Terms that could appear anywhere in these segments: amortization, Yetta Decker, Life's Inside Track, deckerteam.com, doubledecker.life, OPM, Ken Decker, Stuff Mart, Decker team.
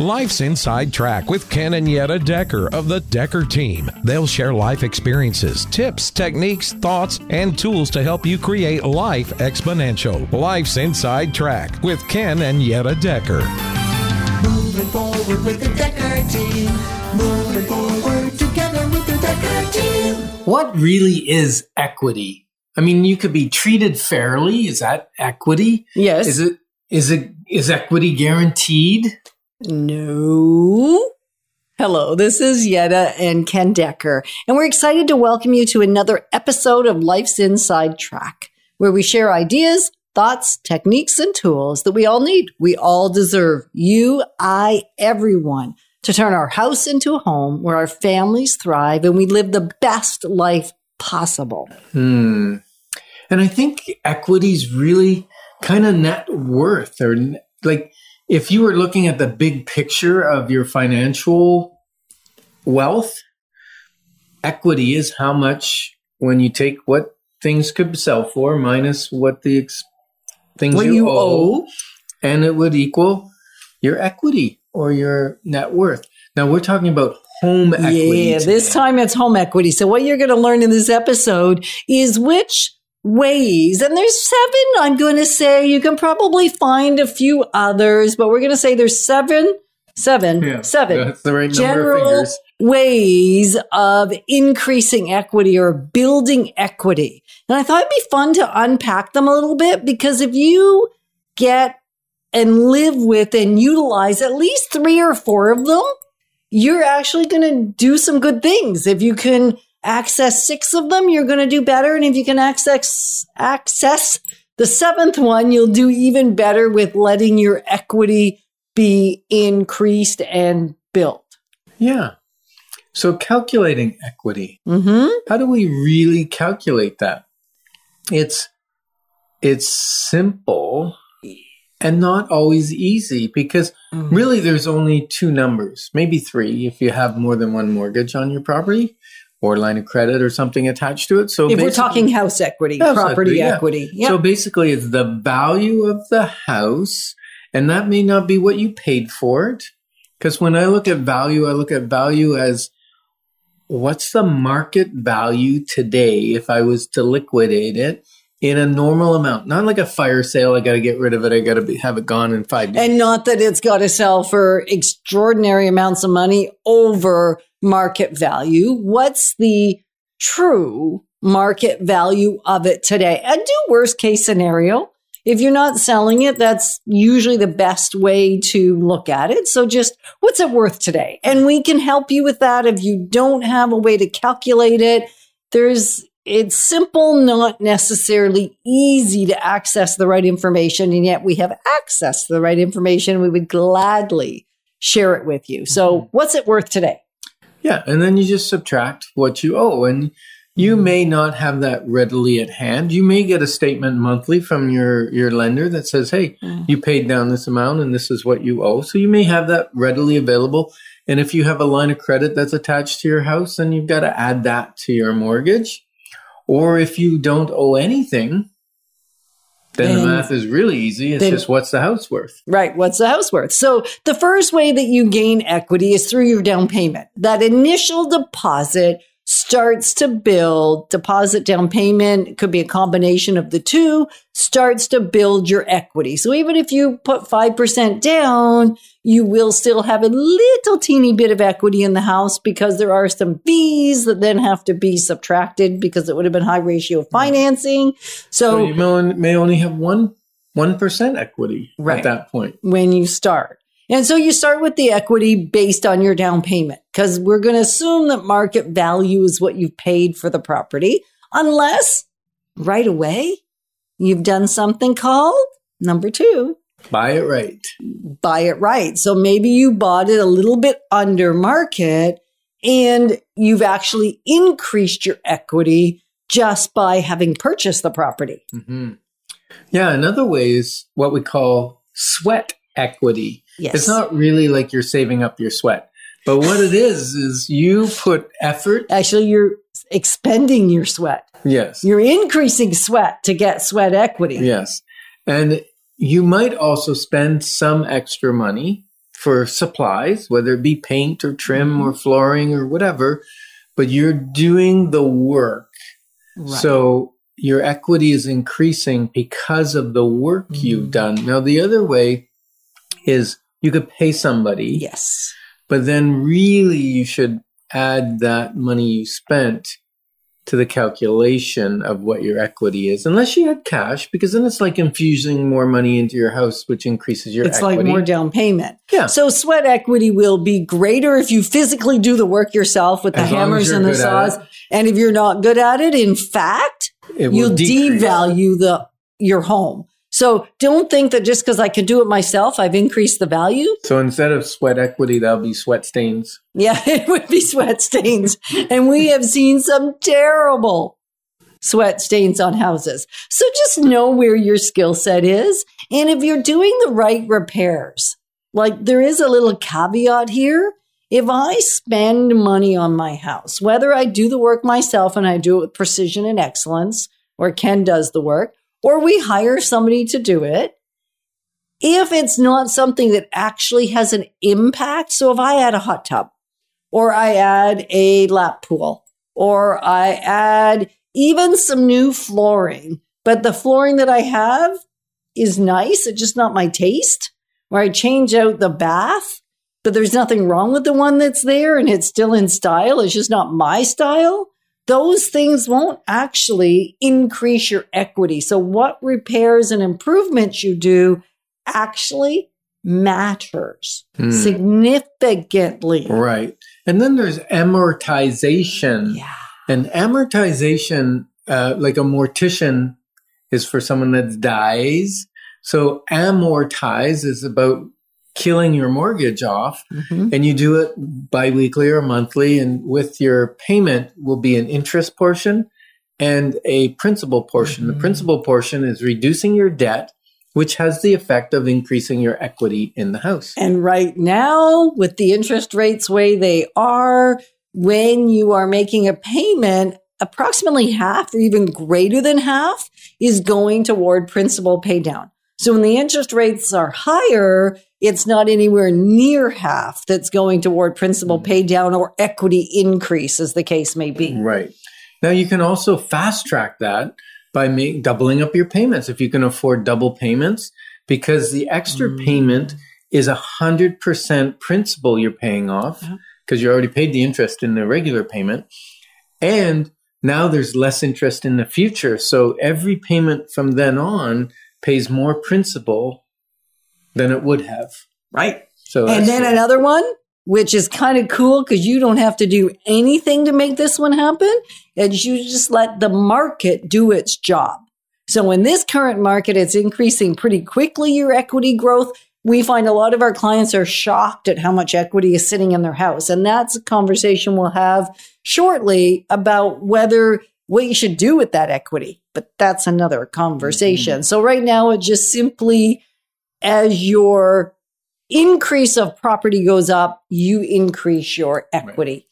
Life's Inside Track with Ken and Yetta Decker of the Decker team. They'll share life experiences, tips, techniques, thoughts, and tools to help you create life exponential. Life's Inside Track with Ken and Yetta Decker. Moving forward with the Decker team. Moving forward together with the Decker team. What really is equity? I mean, you could be treated fairly. Is that equity? Yes. Is equity guaranteed? No. Hello, this is Yetta and Ken Decker, and we're excited to welcome you to another episode of Life's Inside Track, where we share ideas, thoughts, techniques, and tools that we all need, we all deserve, you, I, everyone, to turn our house into a home where our families thrive and we live the best life possible. And I think equity is really kind of net worth, or like, if you were looking at the big picture of your financial wealth, equity is how much, when you take what things could sell for minus what the things you owe, and it would equal your equity or your net worth. Now, we're talking about home equity. Yeah, this time it's home equity. So what you're going to learn in this episode is which ways, and there's seven, I'm going to say. You can probably find a few others, but we're going to say there's seven. That's the right general number of ways of increasing equity or building equity. And I thought it'd be fun to unpack them a little bit, because if you get and live with and utilize at least 3 or 4 of them, you're actually going to do some good things. If you can access 6 of them, you're going to do better. And if you can access the 7th one, you'll do even better with letting your equity be increased and built. Yeah. So calculating equity. Mm-hmm. How do we really calculate that? It's simple and not always easy, because really there's only 2 numbers, maybe 3 if you have more than one mortgage on your property, or line of credit or something attached to it. So if we're talking house equity, property equity. Yeah. So basically it's the value of the house, and that may not be what you paid for it. Because when I look at value as what's the market value today if I was to liquidate it in a normal amount. Not like a fire sale, I got to get rid of it, I got to have it gone in 5 days. And not that it's got to sell for extraordinary amounts of money over market value. What's the true market value of it today? And do worst case scenario. If you're not selling it, that's usually the best way to look at it. So just what's it worth today? And we can help you with that. If you don't have a way to calculate it, it's simple, not necessarily easy to access the right information. And yet we have access to the right information. We would gladly share it with you. So what's it worth today? Yeah, and then you just subtract what you owe, and you may not have that readily at hand. You may get a statement monthly from your lender that says, hey, you paid down this amount and this is what you owe. So you may have that readily available. And if you have a line of credit that's attached to your house, then you've got to add that to your mortgage. Or if you don't owe anything, then the math is really easy. It's just what's the house worth? Right. What's the house worth? So the first way that you gain equity is through your down payment. That initial deposit starts to build. Deposit, down payment, it could be a combination of the two, starts to build your equity. So even if you put 5% down, you will still have a little teeny bit of equity in the house, because there are some fees that then have to be subtracted because it would have been high ratio financing. So you may only have 1% equity at that point when you start. And so you start with the equity based on your down payment, because we're going to assume that market value is what you've paid for the property, unless right away you've done something called number 2. Buy it right. Buy it right. So maybe you bought it a little bit under market, and you've actually increased your equity just by having purchased the property. Mm-hmm. Yeah, another way is what we call sweat equity. Yes. It's not really like you're saving up your sweat, but what it is you put effort. Actually, you're expending your sweat. Yes. You're increasing sweat to get sweat equity. Yes. And you might also spend some extra money for supplies, whether it be paint or trim or flooring or whatever, but you're doing the work. Right. So your equity is increasing because of the work you've done. Now, the other way is you could pay somebody. Yes. But then really you should add that money you spent to the calculation of what your equity is, unless you had cash, because then it's like infusing more money into your house, which increases your equity. It's like more down payment. Yeah. So sweat equity will be greater if you physically do the work yourself with the hammers and the saws. And if you're not good at it, in fact, you'll devalue your home. So don't think that just because I can do it myself, I've increased the value. So instead of sweat equity, that'll be sweat stains. Yeah, it would be sweat stains. And we have seen some terrible sweat stains on houses. So just know where your skill set is. And if you're doing the right repairs, like there is a little caveat here. If I spend money on my house, whether I do the work myself and I do it with precision and excellence, or Ken does the work, or we hire somebody to do it, if it's not something that actually has an impact. So if I add a hot tub, or I add a lap pool, or I add even some new flooring, but the flooring that I have is nice, it's just not my taste, or I change out the bath, but there's nothing wrong with the one that's there and it's still in style, it's just not my style. Those things won't actually increase your equity. So what repairs and improvements you do actually matters significantly. Right. And then there's amortization. Yeah. And amortization, like a mortician, is for someone that dies. So amortize is about killing your mortgage off, and you do it biweekly or monthly, and with your payment will be an interest portion and a principal portion. The principal portion is reducing your debt, which has the effect of increasing your equity in the house. And right now, with the interest rates way they are, when you are making a payment, approximately half or even greater than half is going toward principal pay down. So when the interest rates are higher, it's not anywhere near half that's going toward principal pay down or equity increase, as the case may be. Right. Now, you can also fast track that by doubling up your payments, if you can afford double payments, because the extra payment is 100% principal you're paying off, because you already paid the interest in the regular payment. And now there's less interest in the future. So every payment from then on pays more principal than it would have. Right. So, and then another one, which is kind of cool because you don't have to do anything to make this one happen. And you just let the market do its job. So in this current market, it's increasing pretty quickly, your equity growth. We find a lot of our clients are shocked at how much equity is sitting in their house. And that's a conversation we'll have shortly about whether what you should do with that equity. But that's another conversation. So right now, it just simply, as your increase of property goes up, you increase your equity. Right.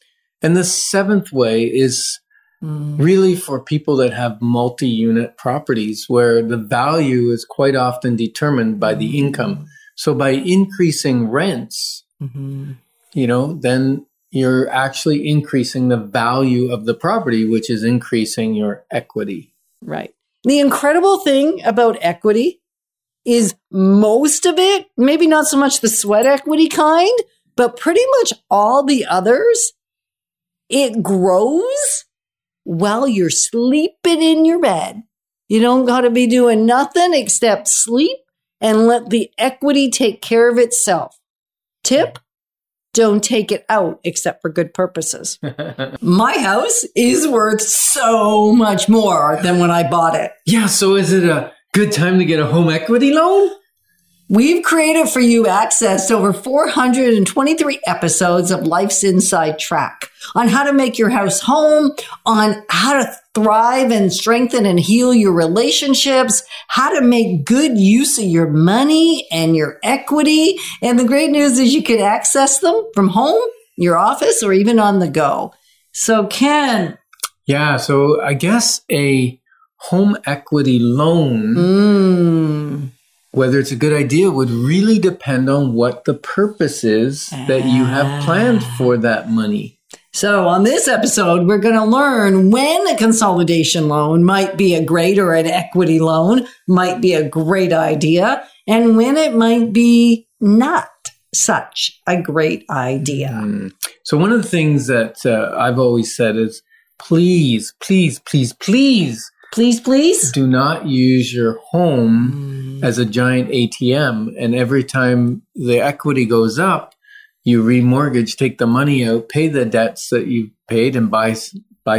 And the seventh way is really for people that have multi-unit properties, where the value is quite often determined by the income. So by increasing rents, you know, then you're actually increasing the value of the property, which is increasing your equity. Right. The incredible thing about equity is most of it, maybe not so much the sweat equity kind, but pretty much all the others, it grows while you're sleeping in your bed. You don't got to be doing nothing except sleep and let the equity take care of itself. Tip: don't take it out except for good purposes. My house is worth so much more than when I bought it. Yeah. So is it a good time to get a home equity loan? We've created for you access to over 423 episodes of Life's Inside Track on how to make your house home, on how to thrive and strengthen and heal your relationships, how to make good use of your money and your equity. And the great news is you can access them from home, your office, or even on the go. So, Ken. Yeah. So I guess a home equity loan whether it's a good idea would really depend on what the purpose is that you have planned for that money. So on this episode, we're going to learn when a consolidation loan might be a great, or an equity loan might be a great idea, and when it might be not such a great idea. So one of the things that I've always said is please do not use your home as a giant ATM. And every time the equity goes up, you remortgage, take the money out, pay the debts that you've paid, and buy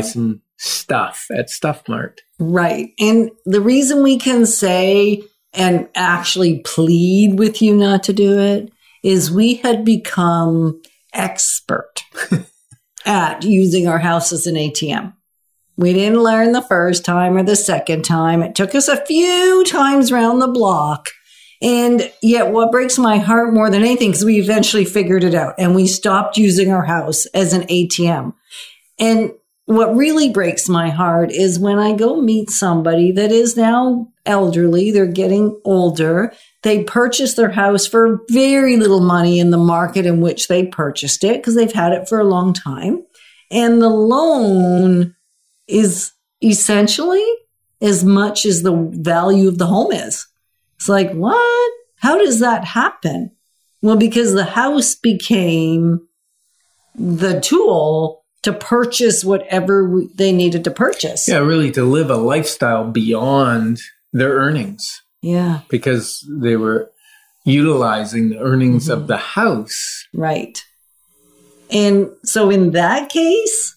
some stuff at Stuff Mart. Right. And the reason we can say and actually plead with you not to do it is we had become expert at using our house as an ATM. We didn't learn the first time or the second time. It took us a few times around the block. And yet what breaks my heart more than anything is we eventually figured it out and we stopped using our house as an ATM. And what really breaks my heart is when I go meet somebody that is now elderly, they're getting older, they purchased their house for very little money in the market in which they purchased it because they've had it for a long time. And the loan is essentially as much as the value of the home is. It's like, what? How does that happen? Well, because the house became the tool to purchase whatever they needed to purchase. Yeah, really to live a lifestyle beyond their earnings. Yeah. Because they were utilizing the earnings of the house. Right. And so in that case,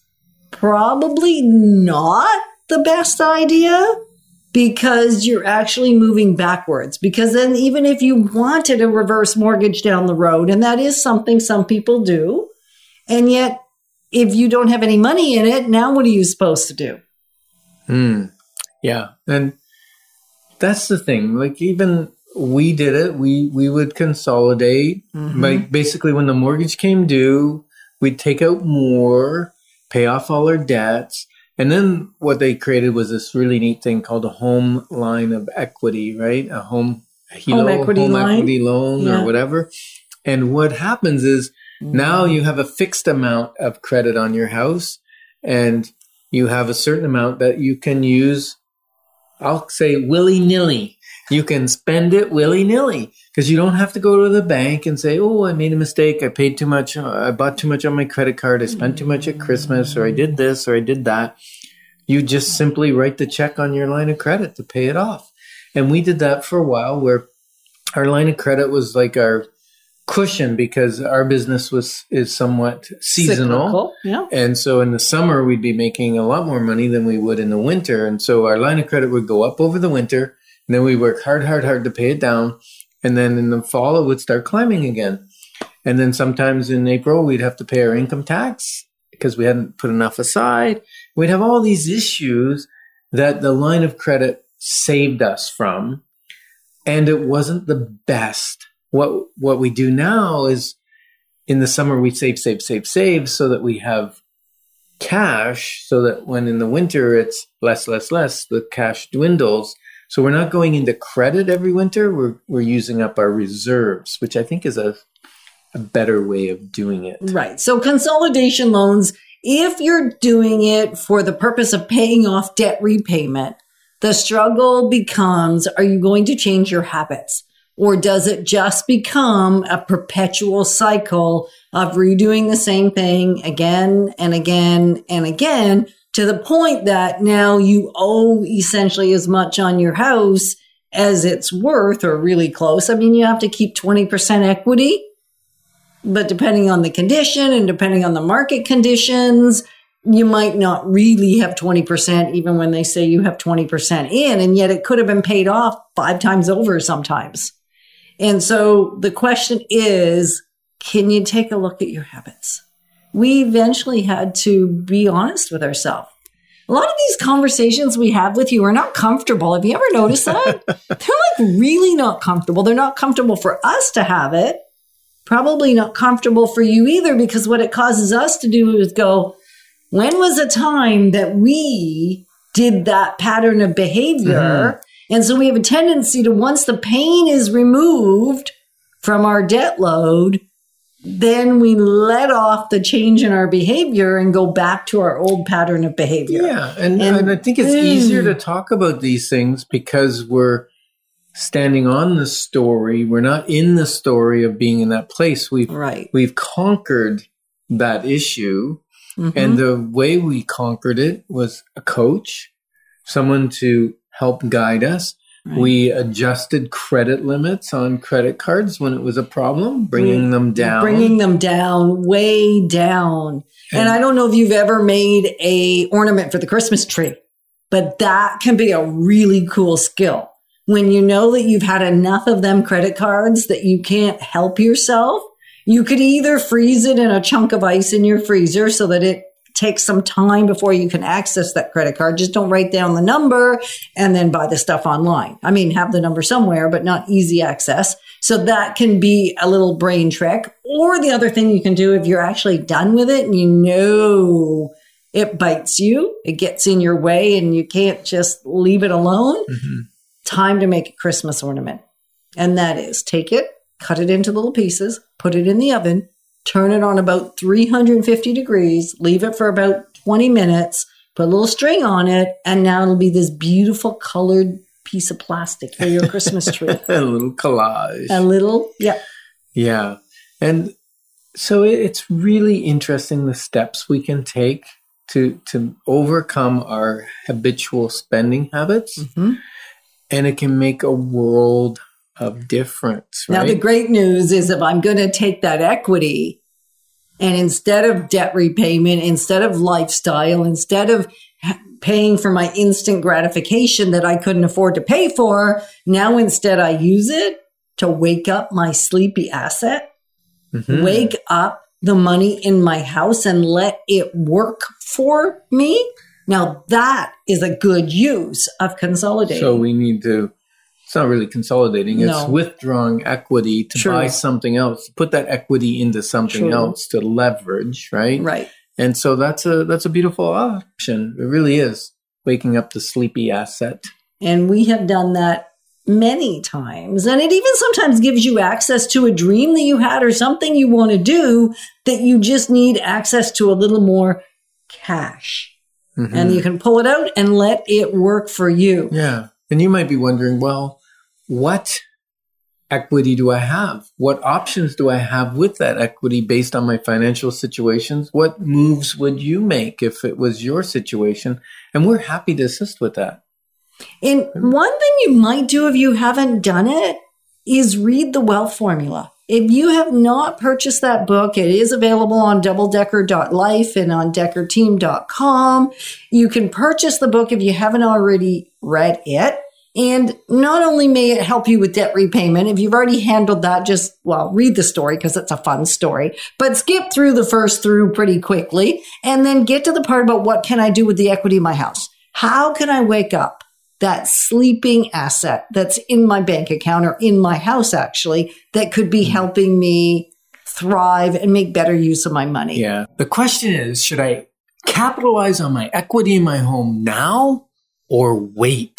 probably not the best idea. Because you're actually moving backwards. Because then even if you wanted a reverse mortgage down the road, and that is something some people do, and yet if you don't have any money in it, now what are you supposed to do? Yeah. And that's the thing. Like even we did it. We would consolidate. Like basically when the mortgage came due, we'd take out more, pay off all our debts. And then what they created was this really neat thing called a home line of equity, right? A home equity loan or whatever. And what happens is now you have a fixed amount of credit on your house and you have a certain amount that you can use, I'll say willy-nilly. You can spend it willy-nilly because you don't have to go to the bank and say, oh, I made a mistake. I paid too much. I bought too much on my credit card. I spent too much at Christmas, or I did this or I did that. You just simply write the check on your line of credit to pay it off. And we did that for a while where our line of credit was like our cushion because our business is somewhat seasonal. Yeah. And so in the summer, we'd be making a lot more money than we would in the winter. And so our line of credit would go up over the winter. And then we work hard to pay it down. And then in the fall, it would start climbing again. And then sometimes in April, we'd have to pay our income tax because we hadn't put enough aside. We'd have all these issues that the line of credit saved us from. And it wasn't the best. What we do now is in the summer, we save so that we have cash so that when in the winter, it's less, the cash dwindles. So we're not going into credit every winter. We're using up our reserves, which I think is a better way of doing it. Right. So consolidation loans, if you're doing it for the purpose of paying off debt repayment, the struggle becomes, are you going to change your habits? Or does it just become a perpetual cycle of redoing the same thing again and again and again? To the point that now you owe essentially as much on your house as it's worth, or really close. I mean, you have to keep 20% equity, but depending on the condition and depending on the market conditions, you might not really have 20%, even when they say you have 20% in, and yet it could have been paid off 5 times over sometimes. And so the question is, can you take a look at your habits? We eventually had to be honest with ourselves. A lot of these conversations we have with you are not comfortable. Have you ever noticed that? They're like really not comfortable. They're not comfortable for us to have it. Probably not comfortable for you either, because what it causes us to do is go, when was a time that we did that pattern of behavior? And so we have a tendency to, once the pain is removed from our debt load, then we let off the change in our behavior and go back to our old pattern of behavior. Yeah. And I think it's easier to talk about these things because we're standing on the story. We're not in the story of being in that place. We've conquered that issue. Mm-hmm. And the way we conquered it was a coach, someone to help guide us. Right. We adjusted credit limits on credit cards when it was a problem, bringing them down, way down. And I don't know if you've ever made a ornament for the Christmas tree, but that can be a really cool skill. When you know that you've had enough of them credit cards that you can't help yourself, you could either freeze it in a chunk of ice in your freezer so that it takes some time before you can access that credit card. Just don't write down the number and then buy the stuff online. I mean, have the number somewhere, but not easy access. So that can be a little brain trick. Or the other thing you can do if you're actually done with it and you know it bites you, it gets in your way and you can't just leave it alone, time to make a Christmas ornament. And that is take it, cut it into little pieces, put it in the oven, turn it on about 350 degrees, leave it for about 20 minutes, put a little string on it, and now it'll be this beautiful colored piece of plastic for your Christmas tree. A little collage. A little, yeah. Yeah. And so it's really interesting the steps we can take to overcome our habitual spending habits. Mm-hmm. And it can make a world of difference, right? Now, the great news is if I'm going to take that equity and instead of debt repayment, instead of lifestyle, instead of paying for my instant gratification that I couldn't afford to pay for, now instead I use it to wake up my sleepy asset, wake up the money in my house and let it work for me. Now, that is a good use of consolidating. So we need to... It's not really consolidating. It's withdrawing equity to buy something else, put that equity into something else to leverage, right? Right. And so that's a beautiful option. It really is waking up the sleepy asset. And we have done that many times. And it even sometimes gives you access to a dream that you had or something you want to do that you just need access to a little more cash. Mm-hmm. And you can pull it out and let it work for you. Yeah. And you might be wondering, well, what equity do I have? What options do I have with that equity based on my financial situations? What moves would you make if it was your situation? And we're happy to assist with that. And one thing you might do if you haven't done it is read the wealth formula. If you have not purchased that book, it is available on doubledecker.life and on deckerteam.com. You can purchase the book if you haven't already read it. And not only may it help you with debt repayment, if you've already handled that, just, well, read the story because it's a fun story, but skip through the first through pretty quickly and then get to the part about what can I do with the equity in my house? How can I wake up that sleeping asset that's in my bank account or in my house actually that could be helping me thrive and make better use of my money? Yeah. The question is, should I capitalize on my equity in my home now or wait?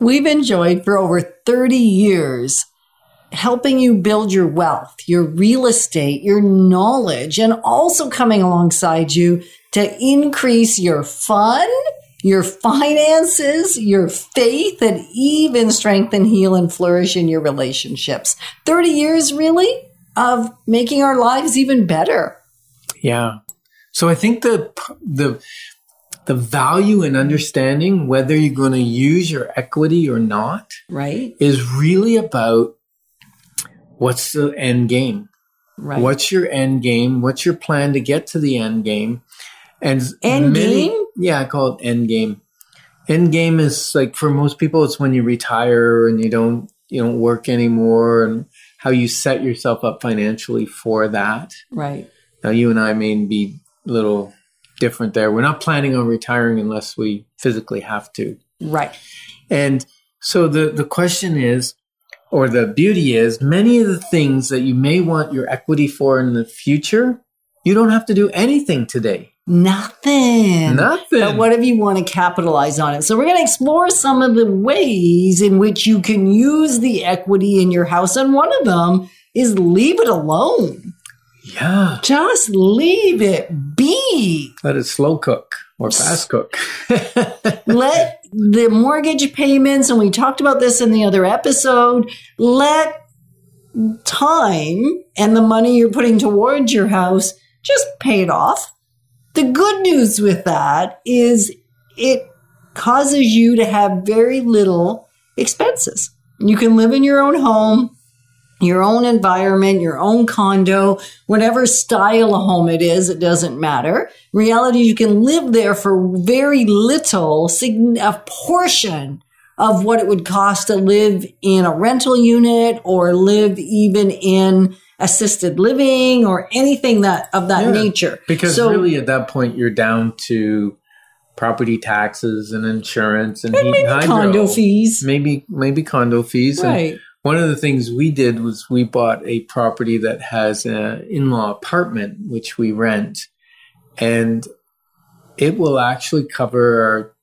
We've enjoyed for over 30 years helping you build your wealth, your real estate, your knowledge, and also coming alongside you to increase your fun, your finances, your faith, and even strengthen, heal, and flourish in your relationships. 30 years, really, of making our lives even better. Yeah. So I think the value in understanding whether you're going to use your equity or not, right, is really about what's the end game. Right. What's your end game? What's your plan to get to the end game? And end game? Yeah, I call it end game. End game is like for most people, it's when you retire and you don't work anymore, and how you set yourself up financially for that. Right. Now, you and I may be a little different there. We're not planning on retiring unless we physically have to. Right. And so the question is, or the beauty is, many of the things that you may want your equity for in the future, you don't have to do anything today. Nothing. But what if you want to capitalize on it? So we're going to explore some of the ways in which you can use the equity in your house. And one of them is leave it alone. Yeah. Just leave it be. Let it slow cook or fast cook. Let the mortgage payments, and we talked about this in the other episode, let time and the money you're putting towards your house just pay it off. The good news with that is it causes you to have very little expenses. You can live in your own home, your own environment, your own condo, whatever style of home it is, it doesn't matter. Reality, you can live there for very little, a portion of what it would cost to live in a rental unit or live even in assisted living or anything that of that nature. Because really at that point, you're down to property taxes and insurance and maybe condo fees. Maybe condo fees. Right. And one of the things we did was we bought a property that has an in-law apartment, which we rent. And it will actually cover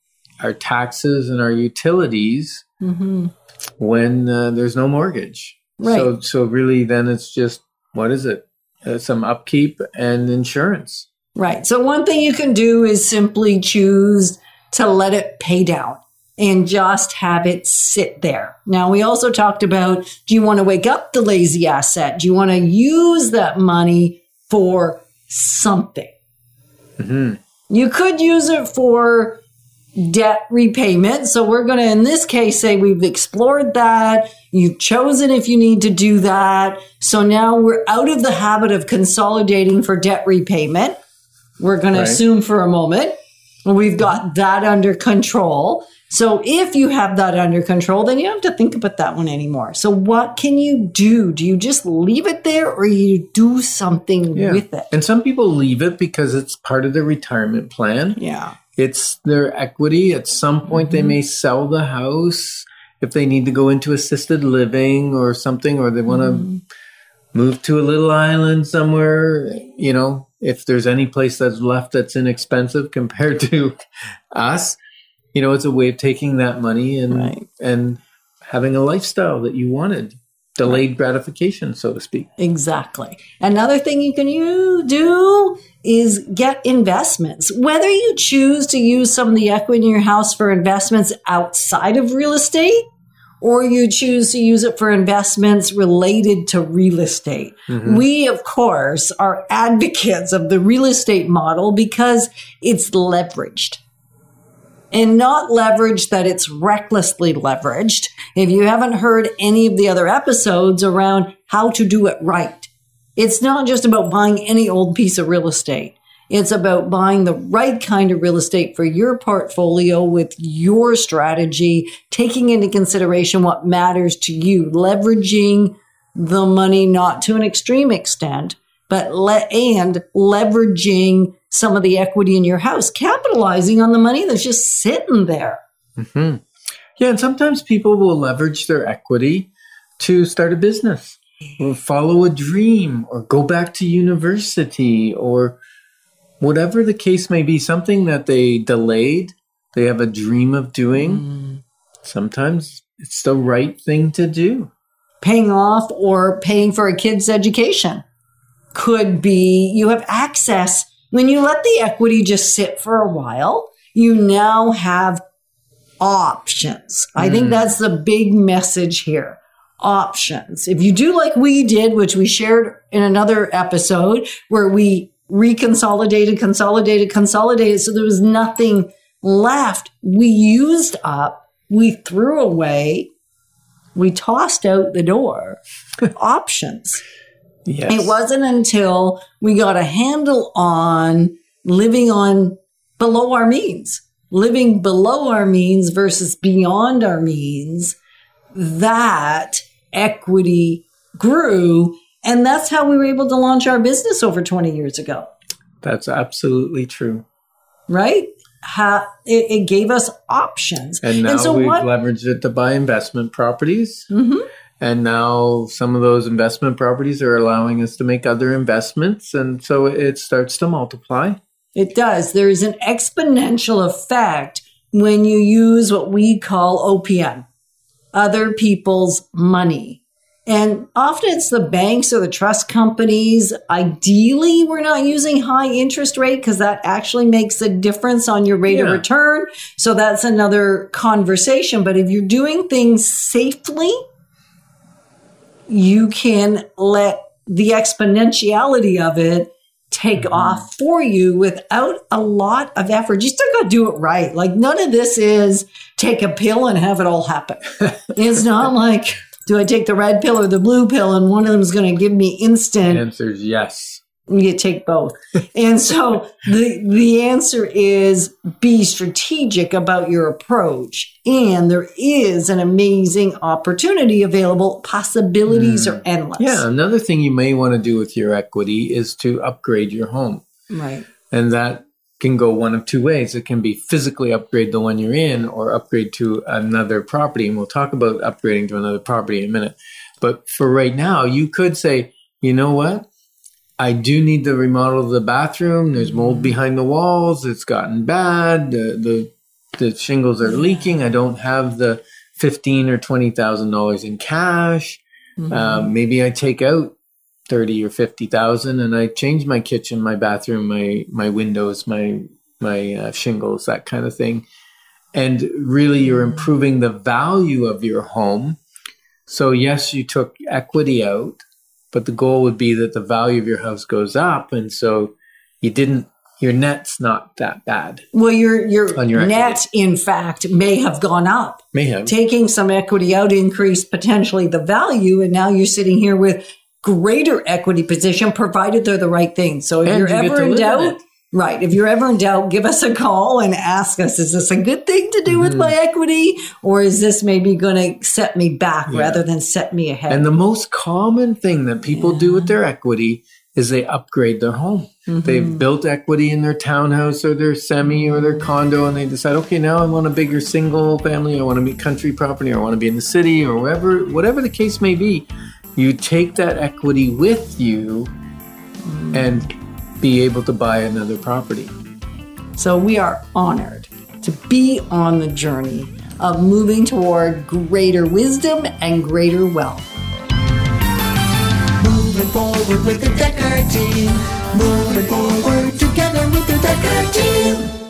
our taxes and our utilities when there's no mortgage. Right. So really then it's just, what is it? Some upkeep and insurance. Right. So one thing you can do is simply choose to let it pay down and just have it sit there. Now, we also talked about, do you want to wake up the lazy asset? Do you want to use that money for something? Mm-hmm. You could use it for debt repayment. So we're going to, in this case, say we've explored that. You've chosen if you need to do that. So now we're out of the habit of consolidating for debt repayment. We're going to assume for a moment we've got that under control. So if you have that under control, then you don't have to think about that one anymore. So what can you do? Do you just leave it there or you do something with it? And some people leave it because it's part of their retirement plan. Yeah. It's their equity. At some point, they may sell the house if they need to go into assisted living or something, or they want to move to a little island somewhere, you know, if there's any place that's left that's inexpensive compared to us, you know, it's a way of taking that money and and having a lifestyle that you wanted. Delayed gratification, so to speak. Exactly. Another thing you can do is get investments. Whether you choose to use some of the equity in your house for investments outside of real estate, or you choose to use it for investments related to real estate. Mm-hmm. We, of course, are advocates of the real estate model because it's leveraged. And not leveraged that it's recklessly leveraged. If you haven't heard any of the other episodes around how to do it right, it's not just about buying any old piece of real estate. It's about buying the right kind of real estate for your portfolio with your strategy, taking into consideration what matters to you, leveraging the money, not to an extreme extent, but leveraging some of the equity in your house, capitalizing on the money that's just sitting there. Mm-hmm. Yeah, and sometimes people will leverage their equity to start a business or follow a dream or go back to university or whatever the case may be, something that they delayed, they have a dream of doing. Sometimes it's the right thing to do. Paying off or paying for a kid's education. Could be you have access. When you let the equity just sit for a while, you now have options. I think that's the big message here. Options. If you do like we did, which we shared in another episode where we consolidated. So there was nothing left. We used up, we threw away, we tossed out the door. Options. Yes. It wasn't until we got a handle on living on below our means, living below our means versus beyond our means, that equity grew. And that's how we were able to launch our business over 20 years ago. That's absolutely true. Right? It gave us options. And now we've leveraged it to buy investment properties. Mm-hmm. And now some of those investment properties are allowing us to make other investments. And so it starts to multiply. It does. There is an exponential effect when you use what we call OPM, other people's money. And often it's the banks or the trust companies. Ideally, we're not using high interest rate because that actually makes a difference on your rate of return. So that's another conversation. But if you're doing things safely, you can let the exponentiality of it take off for you without a lot of effort. You still got to do it right. Like, none of this is take a pill and have it all happen. It's not like, do I take the red pill or the blue pill? And one of them is going to give me instant. The answer is yes. You take both. And so the answer is be strategic about your approach. And there is an amazing opportunity available. Possibilities are endless. Yeah. Another thing you may want to do with your equity is to upgrade your home. Right. And that can go one of two ways. It can be physically upgrade the one you're in, or upgrade to another property. And we'll talk about upgrading to another property in a minute. But for right now, you could say, you know what? I do need to remodel the bathroom. There's mold behind the walls. It's gotten bad. The shingles are leaking. I don't have the $15,000 or $20,000 in cash. Maybe I take out $30,000 or $50,000 and I change my kitchen, my bathroom, my windows, my shingles, that kind of thing. And really, you're improving the value of your home. So yes, you took equity out, but the goal would be that the value of your house goes up. And so you didn't, your net's not that bad. Well, your net, in fact, may have gone up. May have. Taking some equity out increased potentially the value. And now you're sitting here with greater equity position, provided they're the right thing. So if you're ever in doubt, right. If you're ever in doubt, give us a call and ask us, is this a good thing to do with my equity? Or is this maybe going to set me back rather than set me ahead? And the most common thing that people do with their equity is they upgrade their home. They've built equity in their townhouse or their semi or their condo, and they decide, okay, now I want a bigger single family. I want to be country property, or I want to be in the city, or whatever the case may be. You take that equity with you and be able to buy another property. So we are honored to be on the journey of moving toward greater wisdom and greater wealth. Moving forward with the Decker team. Moving forward together with the Decker team.